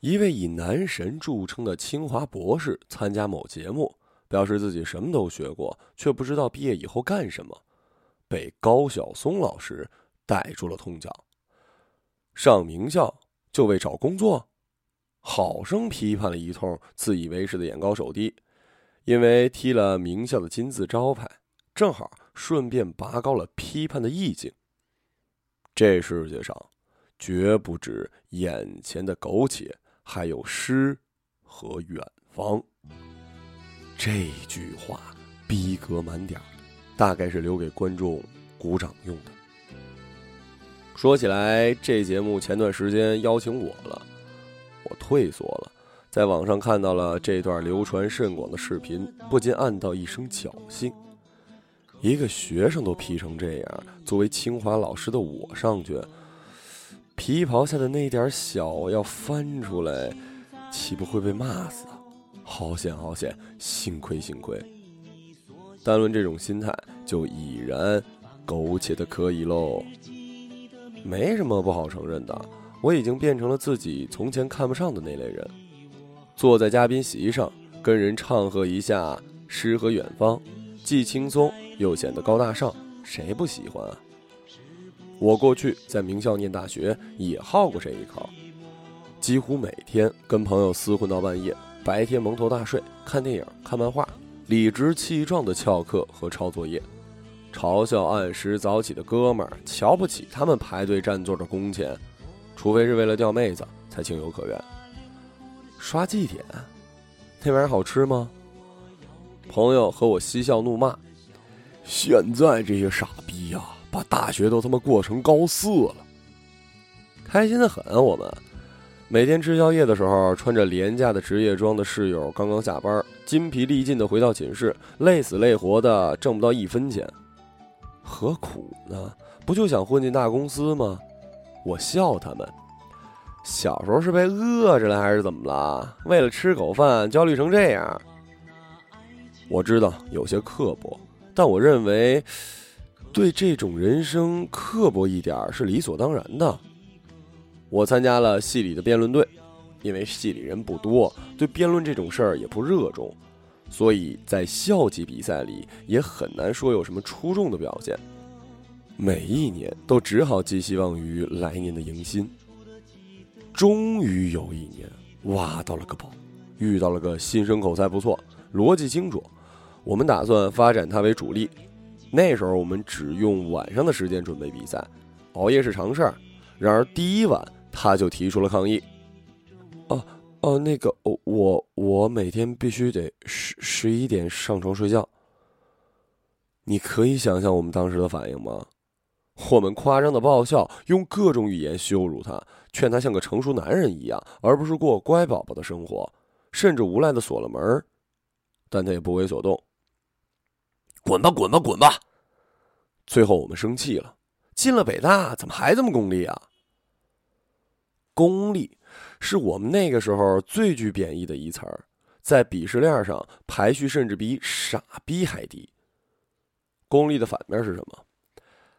一位以男神著称的清华博士参加某节目，表示自己什么都学过，却不知道毕业以后干什么，被高晓松老师逮住了痛脚。上名校就为找工作？好生批判了一通，自以为是的眼高手低，因为踢了名校的金字招牌，正好顺便拔高了批判的意境。这世界上绝不止眼前的苟且，还有诗和远方。这句话逼格满点，大概是留给观众鼓掌用的。说起来，这节目前段时间邀请我了，我退缩了，在网上看到了这段流传甚广的视频，不禁暗道一声侥幸。一个学生都批成这样，作为清华老师的我上去，皮袍下的那点小要翻出来，岂不会被骂死啊？好险好险，幸亏幸亏。单论这种心态就已然苟且的可以喽，没什么不好承认的。我已经变成了自己从前看不上的那类人，坐在嘉宾席上跟人唱和一下诗和远方，既轻松又显得高大上，谁不喜欢啊？我过去在名校念大学也耗过这一口，几乎每天跟朋友厮混到半夜，白天蒙头大睡，看电影看漫画，理直气壮的翘课和抄作业，嘲笑按时早起的哥们儿，瞧不起他们排队占座的工钱，除非是为了钓妹子才情有可原。刷绩点那玩意儿好吃吗？朋友和我嬉笑怒骂，现在这些傻逼呀，把大学都他妈过成高四了。开心的很，我们每天吃宵夜的时候，穿着廉价的职业装的室友刚刚下班，筋疲力尽的回到寝室，累死累活的挣不到一分钱，何苦呢？不就想混进大公司吗？我笑他们，小时候是被饿着了还是怎么了？为了吃口饭焦虑成这样。我知道有些刻薄，但我认为对这种人生刻薄一点是理所当然的。我参加了系里的辩论队，因为系里人不多，对辩论这种事儿也不热衷，所以在校级比赛里也很难说有什么出众的表现，每一年都只好寄希望于来年的迎新。终于有一年挖到了个宝，遇到了个新生口才不错，逻辑清楚，我们打算发展它为主力。那时候我们只用晚上的时间准备比赛，熬夜是常事儿。然而第一晚他就提出了抗议，我每天必须得11点上床睡觉。你可以想象我们当时的反应吗？我们夸张的爆笑，用各种语言羞辱他，劝他像个成熟男人一样，而不是过乖宝宝的生活，甚至无赖的锁了门，但他也不为所动。滚吧滚吧滚吧！最后我们生气了，进了北大怎么还这么功利啊？功利是我们那个时候最具贬义的一词儿，在鄙视链上排序甚至比傻逼还低。功利的反面是什么？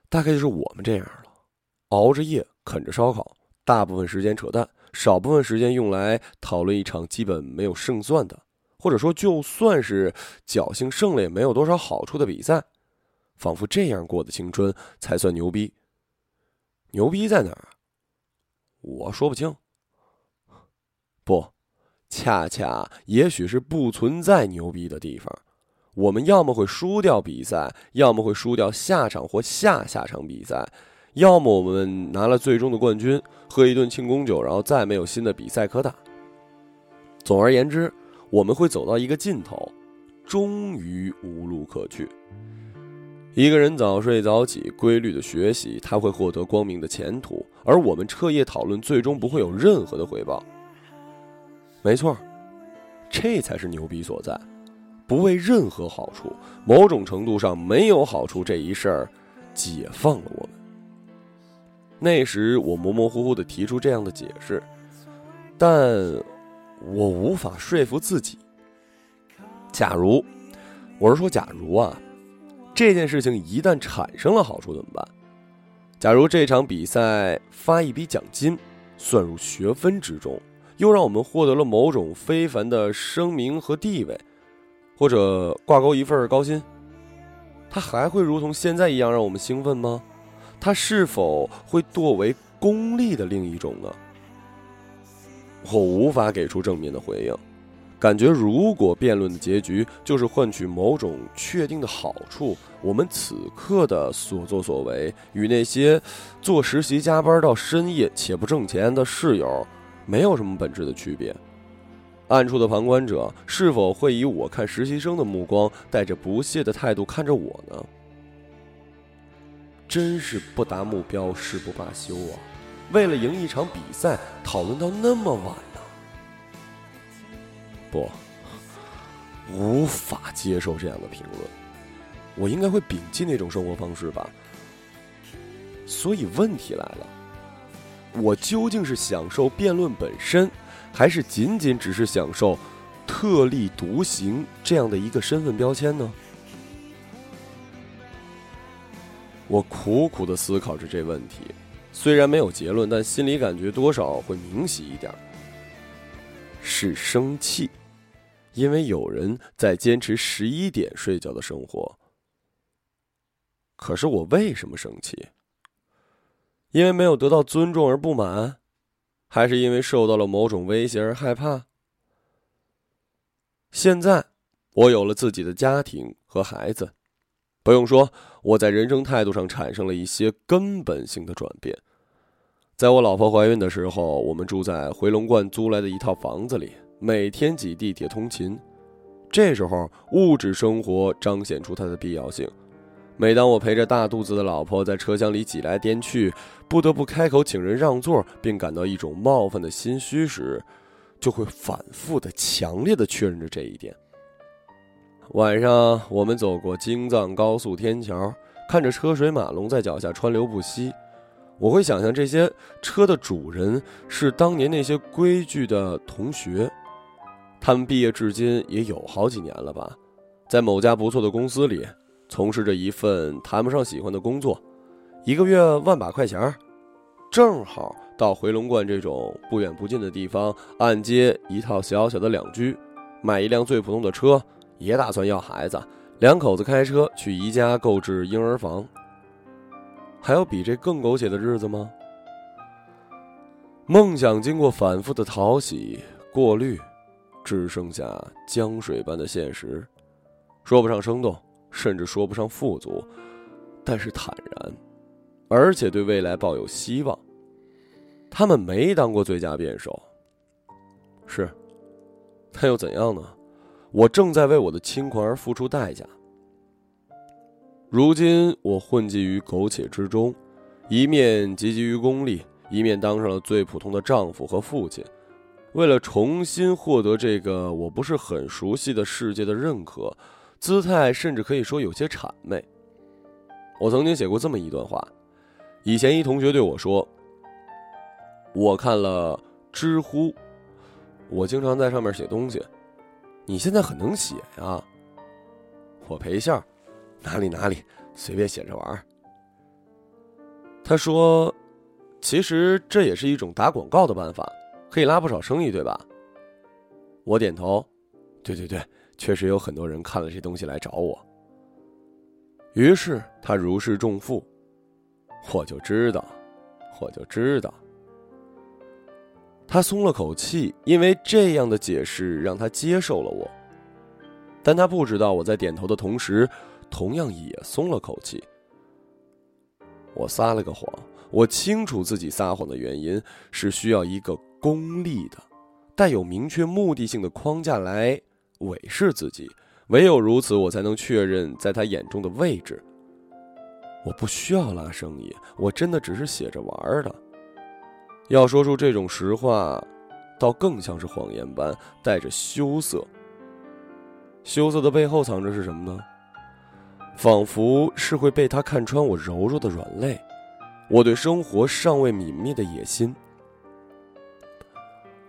大概就是我们这样了，熬着夜啃着烧烤，大部分时间扯淡，少部分时间用来讨论一场基本没有胜算的，或者说就算是侥幸胜了也没有多少好处的比赛，仿佛这样过的青春才算牛逼。牛逼在哪儿？我说不清。不，恰恰也许是不存在牛逼的地方。我们要么会输掉比赛，要么会输掉下场或下下场比赛，要么我们拿了最终的冠军，喝一顿庆功酒，然后再没有新的比赛可打。总而言之，我们会走到一个尽头，终于无路可去。一个人早睡早起，规律的学习，他会获得光明的前途，而我们彻夜讨论，最终不会有任何的回报。没错，这才是牛逼所在。不为任何好处，某种程度上没有好处这一事儿，解放了我们。那时我模模糊糊地提出这样的解释，但我无法说服自己。假如，我是说假如啊，这件事情一旦产生了好处怎么办？假如这场比赛发一笔奖金，算入学分之中，又让我们获得了某种非凡的声名和地位，或者挂钩一份高薪，它还会如同现在一样让我们兴奋吗？它是否会堕为功利的另一种呢？我无法给出正面的回应，感觉如果辩论的结局就是换取某种确定的好处，我们此刻的所作所为与那些做实习加班到深夜且不挣钱的室友没有什么本质的区别。暗处的旁观者是否会以我看实习生的目光，带着不屑的态度看着我呢？真是不达目标誓不罢休啊！为了赢一场比赛，讨论到那么晚呢？不，无法接受这样的评论。我应该会摒弃那种生活方式吧。所以问题来了，我究竟是享受辩论本身，还是仅仅只是享受特立独行这样的一个身份标签呢？我苦苦地思考着这问题，虽然没有结论，但心里感觉多少会明晰一点。是生气，因为有人在坚持11点睡觉的生活。可是我为什么生气？因为没有得到尊重而不满？还是因为受到了某种威胁而害怕？现在我有了自己的家庭和孩子，不用说，我在人生态度上产生了一些根本性的转变。在我老婆怀孕的时候，我们住在回龙观租来的一套房子里，每天挤地铁通勤。这时候物质生活彰显出它的必要性。每当我陪着大肚子的老婆在车厢里挤来颠去，不得不开口请人让座，并感到一种冒犯的心虚时，就会反复的强烈的确认着这一点。晚上我们走过京藏高速天桥，看着车水马龙在脚下川流不息，我会想象这些车的主人是当年那些规矩的同学，他们毕业至今也有好几年了吧，在某家不错的公司里从事着一份谈不上喜欢的工作，一个月10000把块钱，正好到回龙观这种不远不近的地方按揭一套小小的两居，买一辆最普通的车，也打算要孩子，两口子开车去宜家购置婴儿房。还有比这更狗血的日子吗？梦想经过反复的淘洗过滤，只剩下江水般的现实，说不上生动，甚至说不上富足，但是坦然，而且对未来抱有希望。他们没当过最佳辩手，是，但又怎样呢？我正在为我的轻狂而付出代价。如今我混迹于苟且之中，一面汲汲于功利，一面当上了最普通的丈夫和父亲。为了重新获得这个我不是很熟悉的世界的认可，姿态甚至可以说有些谄媚。我曾经写过这么一段话，以前一同学对我说，我看了知乎，我经常在上面写东西，你现在很能写呀。我陪笑，哪里随便写着玩。他说，其实这也是一种打广告的办法，可以拉不少生意，对吧？我点头，对，确实有很多人看了这东西来找我。于是他如释重负，我就知道。他松了口气，因为这样的解释让他接受了我。但他不知道我在点头的同时，同样也松了口气。我撒了个谎，我清楚自己撒谎的原因是需要一个功利的、带有明确目的性的框架来伪饰自己，唯有如此我才能确认在他眼中的位置。我不需要拉生意，我真的只是写着玩的。要说出这种实话，倒更像是谎言般带着羞涩。羞涩的背后藏着是什么呢？仿佛是会被他看穿我柔弱的软肋，我对生活尚未泯灭的野心。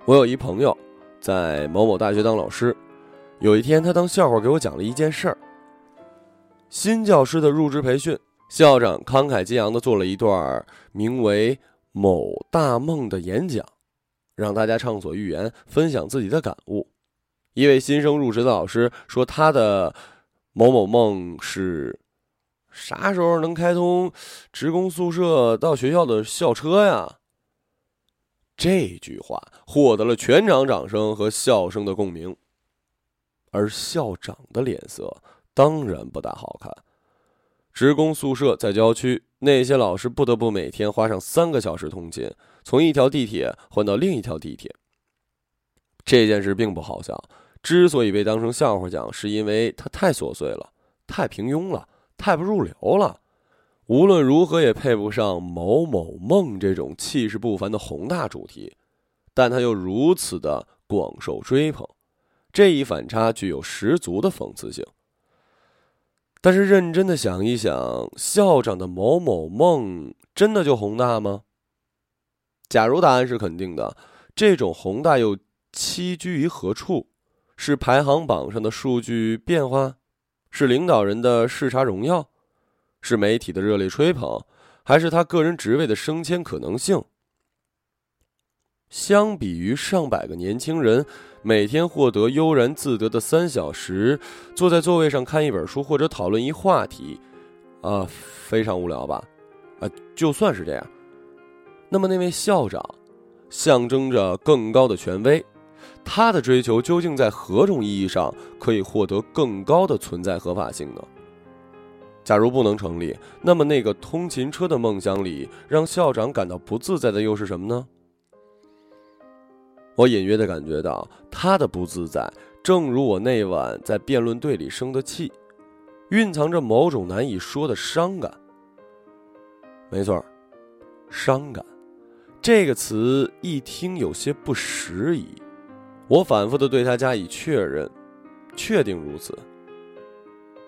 我有一朋友在某某大学当老师，有一天他当笑话给我讲了一件事儿。新教师的入职培训，校长慷慨激昂地做了一段名为某大梦的演讲，让大家畅所欲言，分享自己的感悟。一位新生入职的老师说，他的某某梦是啥时候能开通职工宿舍到学校的校车呀？这句话获得了全场掌声和笑声的共鸣，而校长的脸色当然不大好看。职工宿舍在郊区，那些老师不得不每天花上3个小时通勤，从一条地铁换到另一条地铁。这件事并不好笑，之所以被当成笑话讲，是因为它太琐碎了，太平庸了，太不入流了，无论如何也配不上某某梦这种气势不凡的宏大主题，但它又如此的广受追捧，这一反差具有十足的讽刺性。但是认真的想一想，校长的某某梦真的就宏大吗？假如答案是肯定的，这种宏大又栖居于何处？是排行榜上的数据变化？是领导人的视察荣耀？是媒体的热烈吹捧？还是他个人职位的升迁可能性？相比于上百个年轻人每天获得悠然自得的3小时，坐在座位上看一本书或者讨论一话题，非常无聊吧？就算是这样，那么那位校长象征着更高的权威，他的追求究竟在何种意义上可以获得更高的存在合法性呢？假如不能成立，那么那个通勤车的梦想里让校长感到不自在的又是什么呢？我隐约地感觉到他的不自在，正如我那晚在辩论队里生的气，蕴藏着某种难以说的伤感。没错，伤感这个词一听有些不适宜，我反复地对他加以确认，确定如此。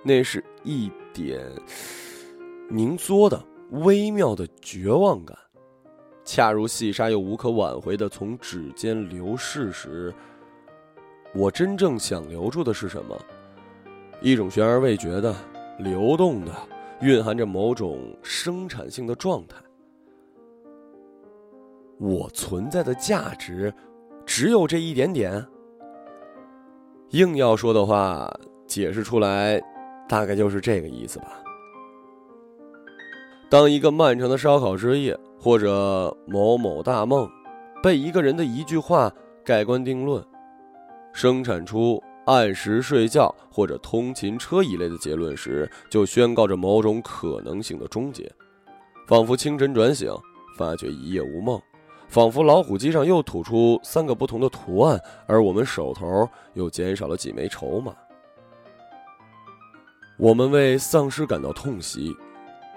那是一点凝缩的微妙的绝望感，恰如细沙又无可挽回的从指尖流逝时，我真正想留住的是什么？一种悬而未决的流动的蕴含着某种生产性的状态。我存在的价值只有这一点点？硬要说的话，解释出来大概就是这个意思吧。当一个漫长的烧烤之夜或者某某大梦被一个人的一句话盖棺定论，生产出按时睡觉或者通勤车一类的结论时，就宣告着某种可能性的终结。仿佛清晨转醒发觉一夜无梦，仿佛老虎机上又吐出3个不同的图案，而我们手头又减少了几枚筹码。我们为丧失感到痛惜，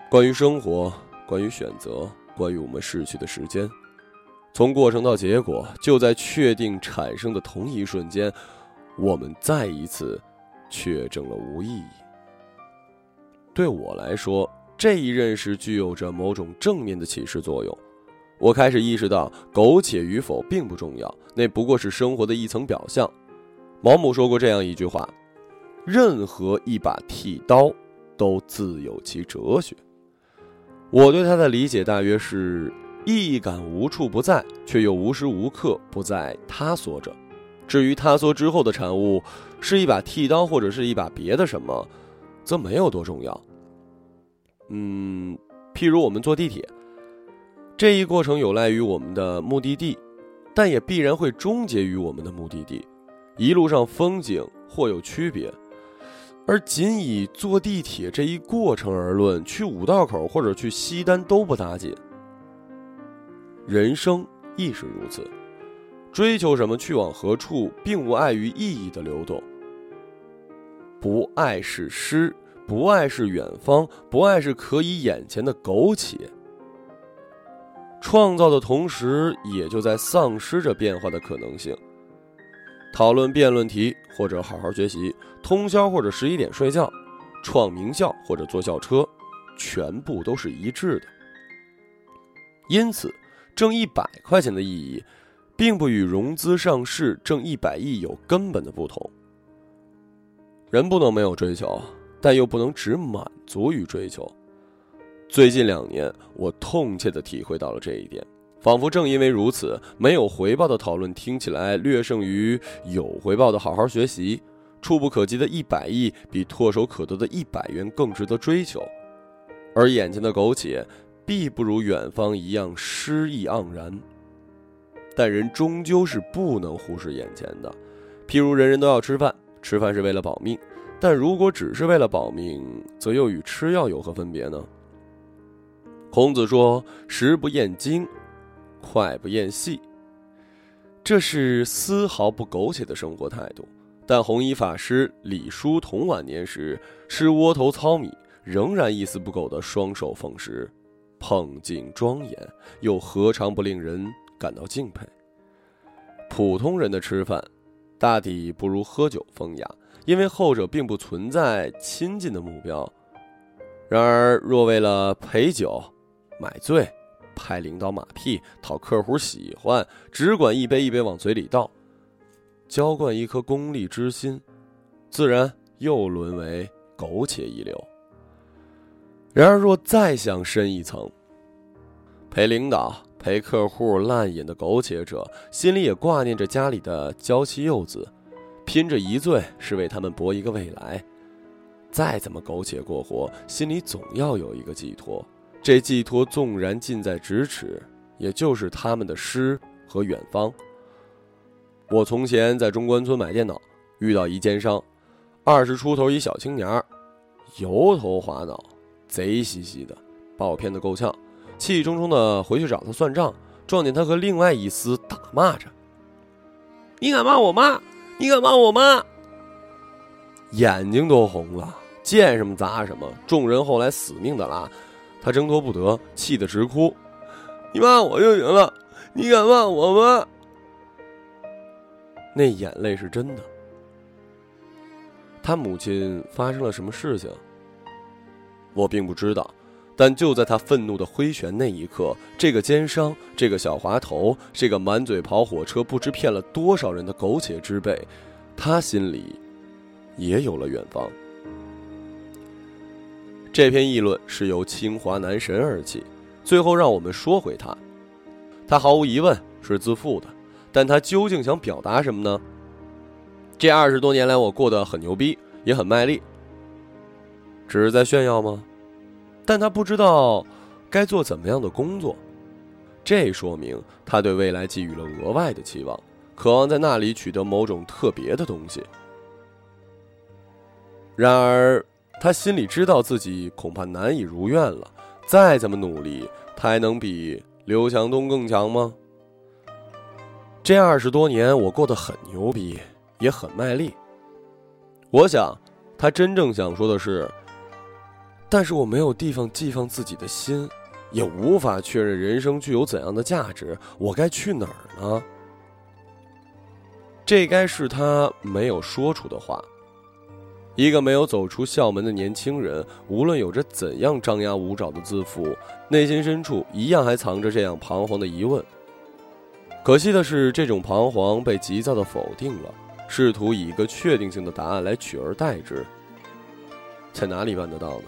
关于生活，关于选择，关于我们逝去的时间，从过程到结果，就在确定产生的同一瞬间，我们再一次确证了无意义。对我来说，这一认识具有着某种正面的启示作用。我开始意识到，苟且与否并不重要，那不过是生活的一层表象。毛姆说过这样一句话，任何一把剃刀都自有其哲学。我对他的理解大约是，意义感无处不在，却又无时无刻不在塌缩着。至于塌缩之后的产物是一把剃刀或者是一把别的什么，则没有多重要。譬如我们坐地铁，这一过程有赖于我们的目的地，但也必然会终结于我们的目的地。一路上风景或有区别，而仅以坐地铁这一过程而论，去5道口或者去西单都不搭紧。人生亦是如此，追求什么，去往何处，并无碍于意义的流动。不爱是诗，不爱是远方，不爱是可以眼前的苟且。创造的同时，也就在丧失着变化的可能性。讨论辩论题或者好好学习，通宵或者11点睡觉，创名校或者坐校车，全部都是一致的。因此，挣100块钱的意义，并不与融资上市挣100亿有根本的不同。人不能没有追求，但又不能只满足于追求。最近2年，我痛切地体会到了这一点，仿佛正因为如此，没有回报的讨论听起来略胜于有回报的好好学习。触不可及的100亿比唾手可得的100元更值得追求，而眼前的苟且必不如远方一样诗意盎然。但人终究是不能忽视眼前的，譬如人人都要吃饭，吃饭是为了保命，但如果只是为了保命，则又与吃药有何分别呢？孔子说，食不厌精，脍不厌细，这是丝毫不苟且的生活态度。但弘一法师、李叔同晚年时吃窝头糙米，仍然一丝不苟的双手奉食，捧净庄严，又何尝不令人感到敬佩？普通人的吃饭大抵不如喝酒风雅，因为后者并不存在亲近的目标。然而若为了陪酒、买醉、拍领导马屁、讨客户喜欢，只管一杯一杯往嘴里倒，浇灌一颗功利之心，自然又沦为苟且一流。然而若再想深一层，陪领导、陪客户烂饮的苟且者，心里也挂念着家里的娇妻幼子，拼着一醉是为他们搏一个未来。再怎么苟且过活，心里总要有一个寄托，这寄托纵然近在咫尺，也就是他们的诗和远方。我从前在中关村买电脑，遇到一奸商，20出头一小青年，油头滑脑，贼兮兮的，把我骗得够呛，气冲冲的回去找他算账，撞见他和另外一厮打骂着：“你敢骂我妈？你敢骂我妈？”眼睛都红了，见什么砸什么。众人后来死命的拉他，挣脱不得，气得直哭：“你骂我就行了，你敢骂我吗？”那眼泪是真的。他母亲发生了什么事情我并不知道，但就在他愤怒的挥拳那一刻，这个奸商，这个小滑头，这个满嘴跑火车不知骗了多少人的苟且之辈，他心里也有了远方。这篇议论是由清华男神而起，最后让我们说回他。他毫无疑问是自负的，但他究竟想表达什么呢？这20多年来我过得很牛逼，也很卖力，只是在炫耀吗？但他不知道该做怎么样的工作，这说明他对未来寄予了额外的期望，渴望在那里取得某种特别的东西。然而他心里知道自己恐怕难以如愿了，再怎么努力，他还能比刘强东更强吗？这20多年我过得很牛逼，也很卖力。我想他真正想说的是，但是我没有地方寄放自己的心，也无法确认人生具有怎样的价值，我该去哪儿呢？这该是他没有说出的话。一个没有走出校门的年轻人，无论有着怎样张牙舞爪的自负，内心深处一样还藏着这样彷徨的疑问。可惜的是，这种彷徨被急躁的否定了，试图以一个确定性的答案来取而代之，在哪里办得到呢？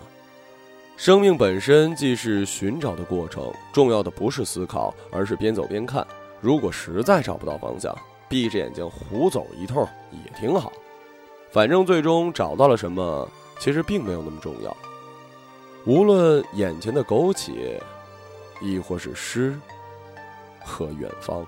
生命本身既是寻找的过程，重要的不是思考，而是边走边看。如果实在找不到方向，闭着眼睛胡走一通也挺好，反正最终找到了什么，其实并没有那么重要。无论眼前的苟且，亦或是诗和远方。